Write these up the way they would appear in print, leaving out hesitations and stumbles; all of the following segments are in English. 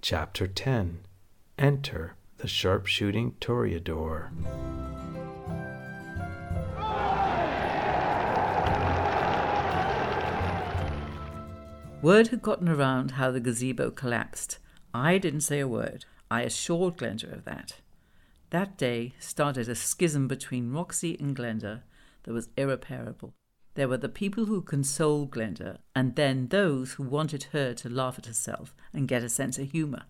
Chapter 10. Enter the Sharpshooting Toreador. Word had gotten around how the gazebo collapsed. I didn't say a word. I assured Glenda of that. That day started a schism between Roxy and Glenda that was irreparable. There were the people who consoled Glenda, and then those who wanted her to laugh at herself and get a sense of humour.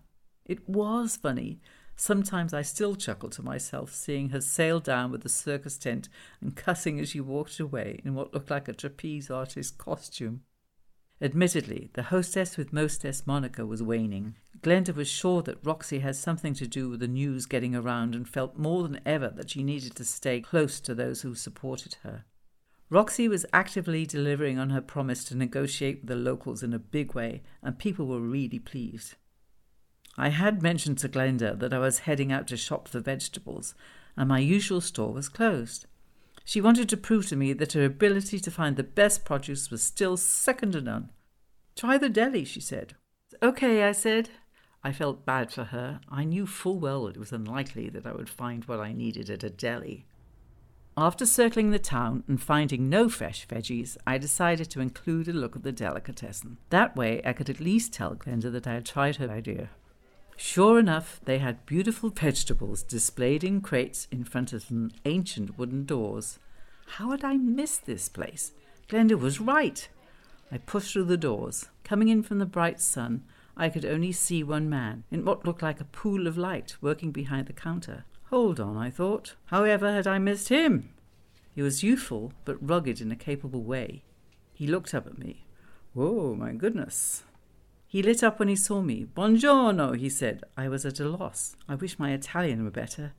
It was funny. Sometimes I still chuckle to myself seeing her sail down with the circus tent and cussing as she walked away in what looked like a trapeze artist costume. Admittedly, the hostess with mostess Monica was waning. Glenda was sure that Roxy had something to do with the news getting around and felt more than ever that she needed to stay close to those who supported her. Roxy was actively delivering on her promise to negotiate with the locals in a big way, and people were really pleased. I had mentioned to Glenda that I was heading out to shop for vegetables, and my usual store was closed. She wanted to prove to me that her ability to find the best produce was still second to none. "Try the deli," she said. "Okay," I said. I felt bad for her. I knew full well it was unlikely that I would find what I needed at a deli. After circling the town and finding no fresh veggies, I decided to include a look at the delicatessen. That way I could at least tell Glenda that I had tried her idea. Sure enough, they had beautiful vegetables displayed in crates in front of some ancient wooden doors. How had I missed this place? Glenda was right. I pushed through the doors. Coming in from the bright sun, I could only see one man, in what looked like a pool of light, working behind the counter. Hold on, I thought. However had I missed him? He was youthful, but rugged in a capable way. He looked up at me. "Whoa, my goodness." He lit up when he saw me. "Buongiorno," he said. I was at a loss. I wish my Italian were better.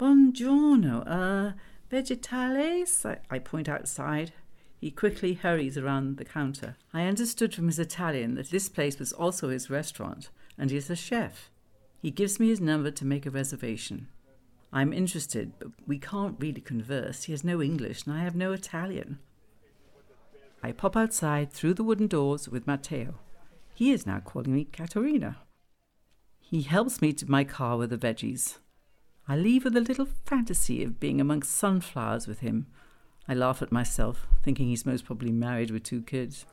"Buongiorno, vegetales?" I point outside. He quickly hurries around the counter. I understood from his Italian that this place was also his restaurant, and he is a chef. He gives me his number to make a reservation. I'm interested, but we can't really converse. He has no English, and I have no Italian. I pop outside through the wooden doors with Matteo. He is now calling me Caterina. He helps me to my car with the veggies. I leave with a little fantasy of being amongst sunflowers with him. I laugh at myself, thinking he's most probably married with 2 kids.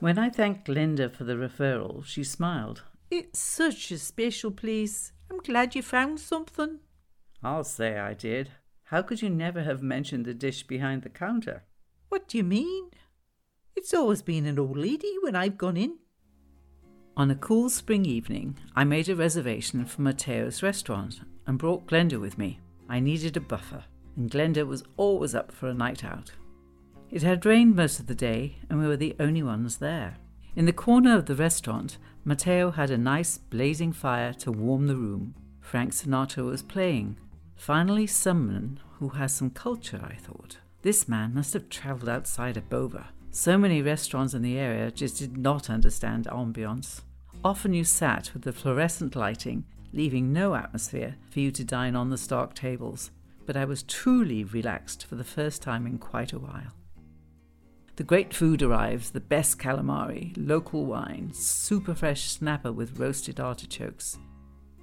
When I thanked Linda for the referral, she smiled. "It's such a special place. I'm glad you found something." "I'll say I did. How could you never have mentioned the dish behind the counter?" "What do you mean? It's always been an old lady when I've gone in." On a cool spring evening, I made a reservation for Matteo's restaurant and brought Glenda with me. I needed a buffer, and Glenda was always up for a night out. It had rained most of the day, and we were the only ones there. In the corner of the restaurant, Matteo had a nice blazing fire to warm the room. Frank Sinatra was playing. Finally, someone who has some culture, I thought. This man must have travelled outside of Bova. So many restaurants in the area just did not understand ambiance. Often you sat with the fluorescent lighting, leaving no atmosphere for you to dine on the stark tables, but I was truly relaxed for the first time in quite a while. The great food arrives, the best calamari, local wine, super fresh snapper with roasted artichokes.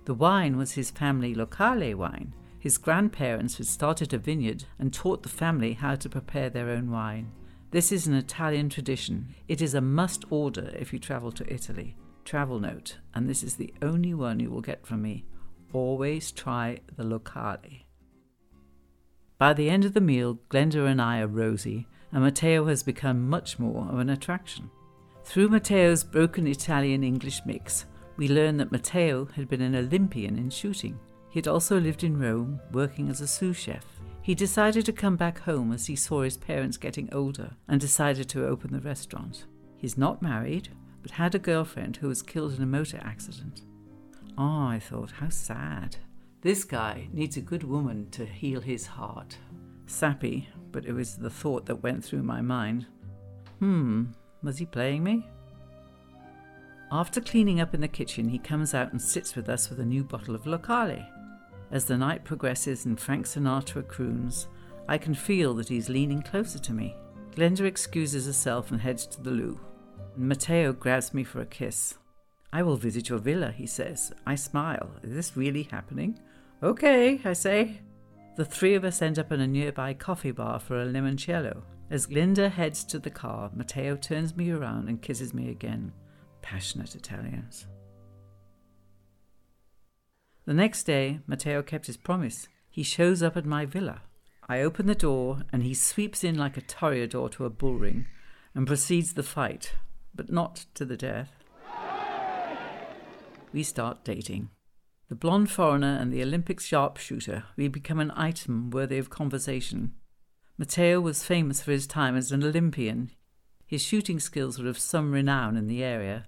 The wine was his family locale wine. His grandparents had started a vineyard and taught the family how to prepare their own wine. This is an Italian tradition. It is a must order if you travel to Italy. Travel note, and this is the only one you will get from me, always try the locale. By the end of the meal, Glenda and I are rosy, and Matteo has become much more of an attraction. Through Matteo's broken Italian-English mix, we learn that Matteo had been an Olympian in shooting. He had also lived in Rome, working as a sous chef. He decided to come back home as he saw his parents getting older and decided to open the restaurant. He's not married, but had a girlfriend who was killed in a motor accident. Ah, I thought, how sad. This guy needs a good woman to heal his heart. Sappy, but it was the thought that went through my mind. Was he playing me? After cleaning up in the kitchen, he comes out and sits with us with a new bottle of locale. As the night progresses and Frank Sinatra croons, I can feel that he's leaning closer to me. Glenda excuses herself and heads to the loo. Matteo grabs me for a kiss. I will visit your villa, he says. I smile. Is this really happening? Okay, I say. The three of us end up in a nearby coffee bar for a limoncello. As Glenda heads to the car, Matteo turns me around and kisses me again. Passionate Italians. The next day, Matteo kept his promise. He shows up at my villa. I open the door and he sweeps in like a toreador to a bull ring and proceeds the fight, but not to the death. We start dating. The blonde foreigner and the Olympic sharpshooter, we become an item worthy of conversation. Matteo was famous for his time as an Olympian. His shooting skills were of some renown in the area.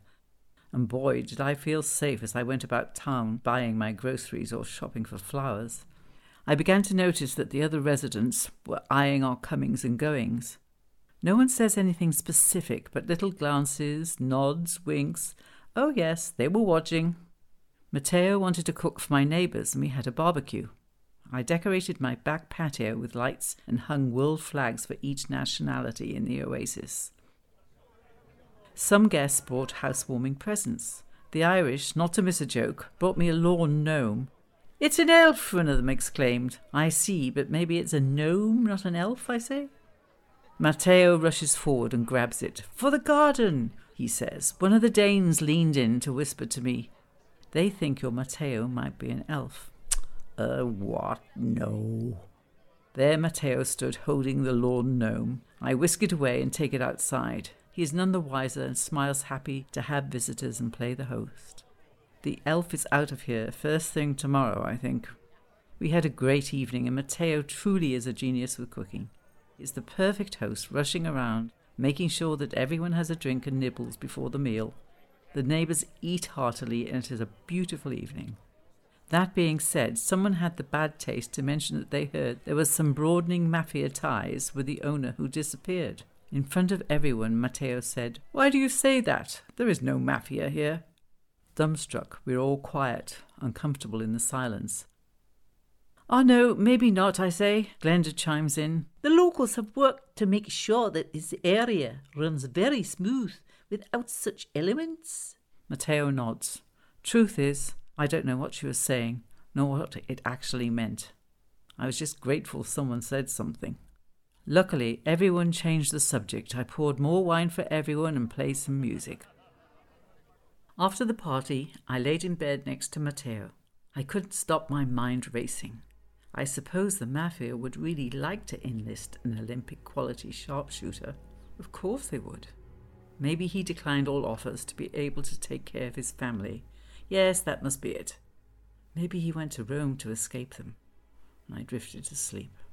And boy, did I feel safe as I went about town buying my groceries or shopping for flowers. I began to notice that the other residents were eyeing our comings and goings. No one says anything specific, but little glances, nods, winks. Oh yes, they were watching. Matteo wanted to cook for my neighbours and we had a barbecue. I decorated my back patio with lights and hung world flags for each nationality in the oasis. Some guests brought housewarming presents. The Irish, not to miss a joke, brought me a lawn gnome. It's an elf, one of them exclaimed. I see, but maybe it's a gnome, not an elf, I say. Matteo rushes forward and grabs it. For the garden! He says. One of the Danes leaned in to whisper to me, they think your Matteo might be an elf. What? No. There Matteo stood holding the lawn gnome. I whisk it away and take it outside. He is none the wiser and smiles happy to have visitors and play the host. The elf is out of here first thing tomorrow, I think. We had a great evening and Matteo truly is a genius with cooking. He is the perfect host, rushing around, making sure that everyone has a drink and nibbles before the meal. The neighbours eat heartily and it is a beautiful evening. That being said, someone had the bad taste to mention that they heard there was some broadening mafia ties with the owner who disappeared. In front of everyone, Matteo said, "Why do you say that? There is no mafia here." Dumbstruck, we were all quiet, uncomfortable in the silence. "Oh no, maybe not, I say," Glenda chimes in. "The locals have worked to make sure that this area runs very smooth without such elements." Matteo nods. Truth is, I don't know what she was saying, nor what it actually meant. I was just grateful someone said something. Luckily, everyone changed the subject. I poured more wine for everyone and played some music. After the party, I laid in bed next to Matteo. I couldn't stop my mind racing. I suppose the Mafia would really like to enlist an Olympic-quality sharpshooter. Of course they would. Maybe he declined all offers to be able to take care of his family. Yes, that must be it. Maybe he went to Rome to escape them. And I drifted to sleep.